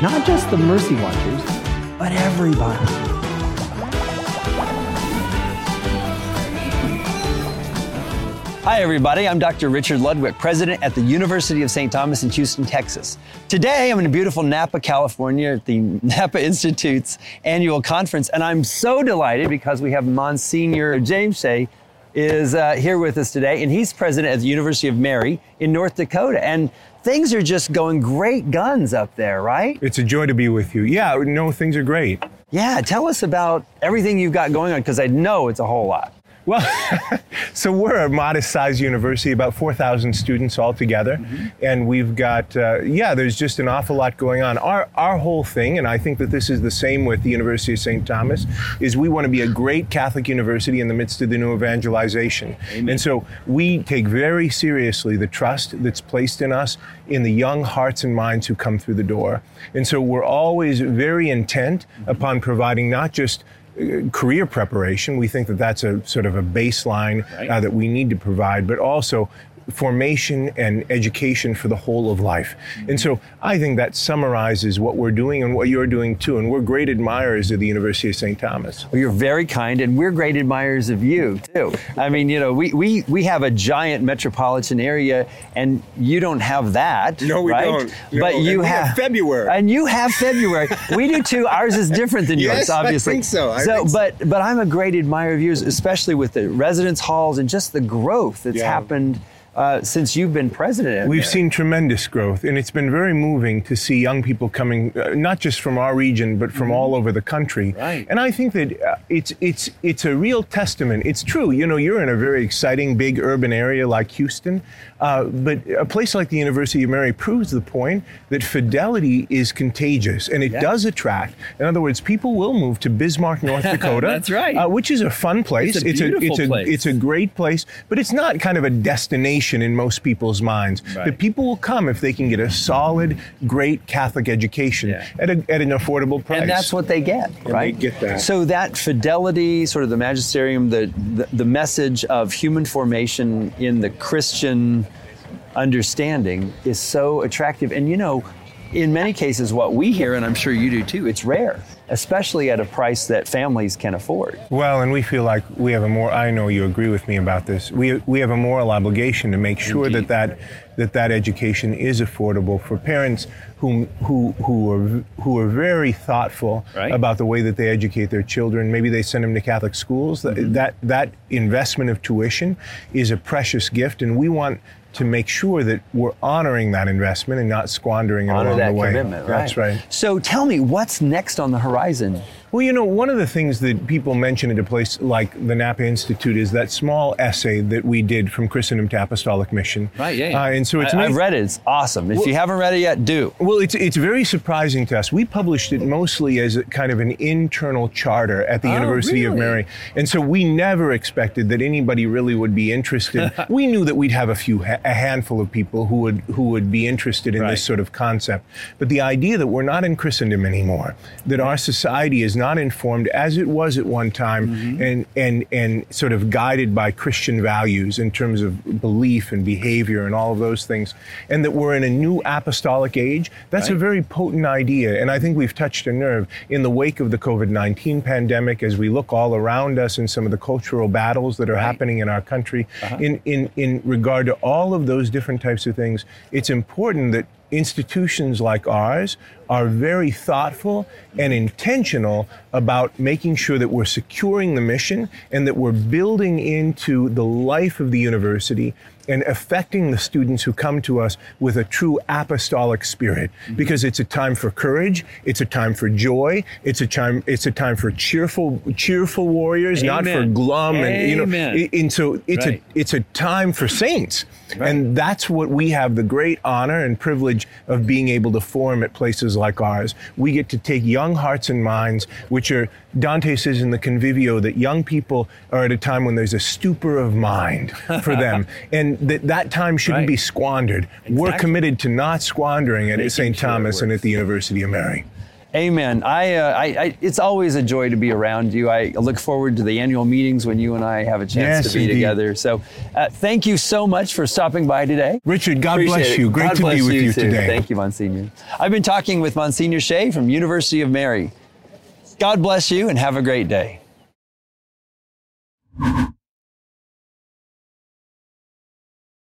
Not just the Mercy Watchers, but everybody. Hi, everybody. I'm Dr. Richard Ludwick, president at the University of St. Thomas in Houston, Texas. Today, I'm in beautiful Napa, California at the Napa Institute's annual conference, and I'm so delighted because we have Monsignor James Shea is here with us today, and he's president at the University of Mary in North Dakota. And things are just going great guns up there, right? It's a joy to be with you. Yeah, no, things are great. Yeah, tell us about everything you've got going on, because I know it's a whole lot. Well, so we're a modest-sized university, about 4,000 students altogether, and we've got, there's just an awful lot going on. Our whole thing, and I think that this is the same with the University of St. Thomas, is we want to be a great Catholic university in the midst of the new evangelization. Amen. And so we take very seriously the trust that's placed in us in the young hearts and minds who come through the door. And so we're always very intent upon providing not just career preparation, we think that that's a sort of a baseline that we need to provide, but also formation and education for the whole of life. And so I think that summarizes what we're doing and what you're doing too. And we're great admirers of the University of St. Thomas. Well, you're very kind, and we're great admirers of you too. I mean, you know, we have a giant metropolitan area, and you don't have that. No, we don't. No, but you have February. And you have February. We do too. Ours is different than yours, obviously. I think so. But I'm a great admirer of yours, especially with the residence halls and just the growth that's happened since you've been president. We've seen tremendous growth, and it's been very moving to see young people coming, not just from our region, but from all over the country. Right. And I think that it's a real testament. It's true, you know, you're in a very exciting, big urban area like Houston, but a place like the University of Mary proves the point that fidelity is contagious, and it does attract. In other words, people will move to Bismarck, North Dakota. That's right. Which is a fun place. It's a beautiful place. It's a great place, but it's not kind of a destination in most people's minds. Right. But people will come if they can get a solid, great Catholic education at an affordable price. And that's what they get, right? They get that. So that fidelity, sort of the magisterium, the message of human formation in the Christian understanding is so attractive. And you know, in many cases, what we hear, and I'm sure you do too, it's rare, especially at a price that families can afford. Well, and we feel like we have a more, I know you agree with me about this, we have a moral obligation to make sure that education is affordable for parents who are very thoughtful about the way that they educate their children. Maybe they send them to Catholic schools. That investment of tuition is a precious gift, and we want to make sure that we're honoring that investment and not squandering it along the way. Honor that commitment, right? That's right. So tell me, what's next on the horizon? Well, you know, one of the things that people mention at a place like the Napa Institute is that small essay that we did from Christendom to Apostolic Mission. Right, and so it's I've read it. It's awesome. Well, if you haven't read it yet, do. Well, it's very surprising to us. We published it mostly as a kind of an internal charter at the University of Mary. And so we never expected that anybody really would be interested. We knew that we'd have a handful of people who would be interested in this sort of concept. But the idea that we're not in Christendom anymore, that our society is not informed as it was at one time, and sort of guided by Christian values in terms of belief and behavior and all of those things, and that we're in a new apostolic age, that's a very potent idea. And I think we've touched a nerve in the wake of the COVID-19 pandemic, as we look all around us in some of the cultural battles that are happening in our country. In regard to all of those different types of things, it's important that institutions like ours are very thoughtful and intentional about making sure that we're securing the mission and that we're building into the life of the university and affecting the students who come to us with a true apostolic spirit. Because it's a time for courage, it's a time for joy, it's a time for cheerful warriors, not for glum. And you know, and so it's a time for saints. And that's what we have the great honor and privilege of being able to form at places like ours. We get to take young hearts and minds, which are, Dante says in the Convivio, that young people are at a time when there's a stupor of mind for them. And that time shouldn't be squandered. Exactly. We're committed to not squandering it at St. Thomas and at the University of Mary. Amen. I it's always a joy to be around you. I look forward to the annual meetings when you and I have a chance to be together. So thank you so much for stopping by today. Richard, God bless you. Great to be with you today. Thank you, Monsignor. I've been talking with Monsignor Shea from University of Mary. God bless you and have a great day.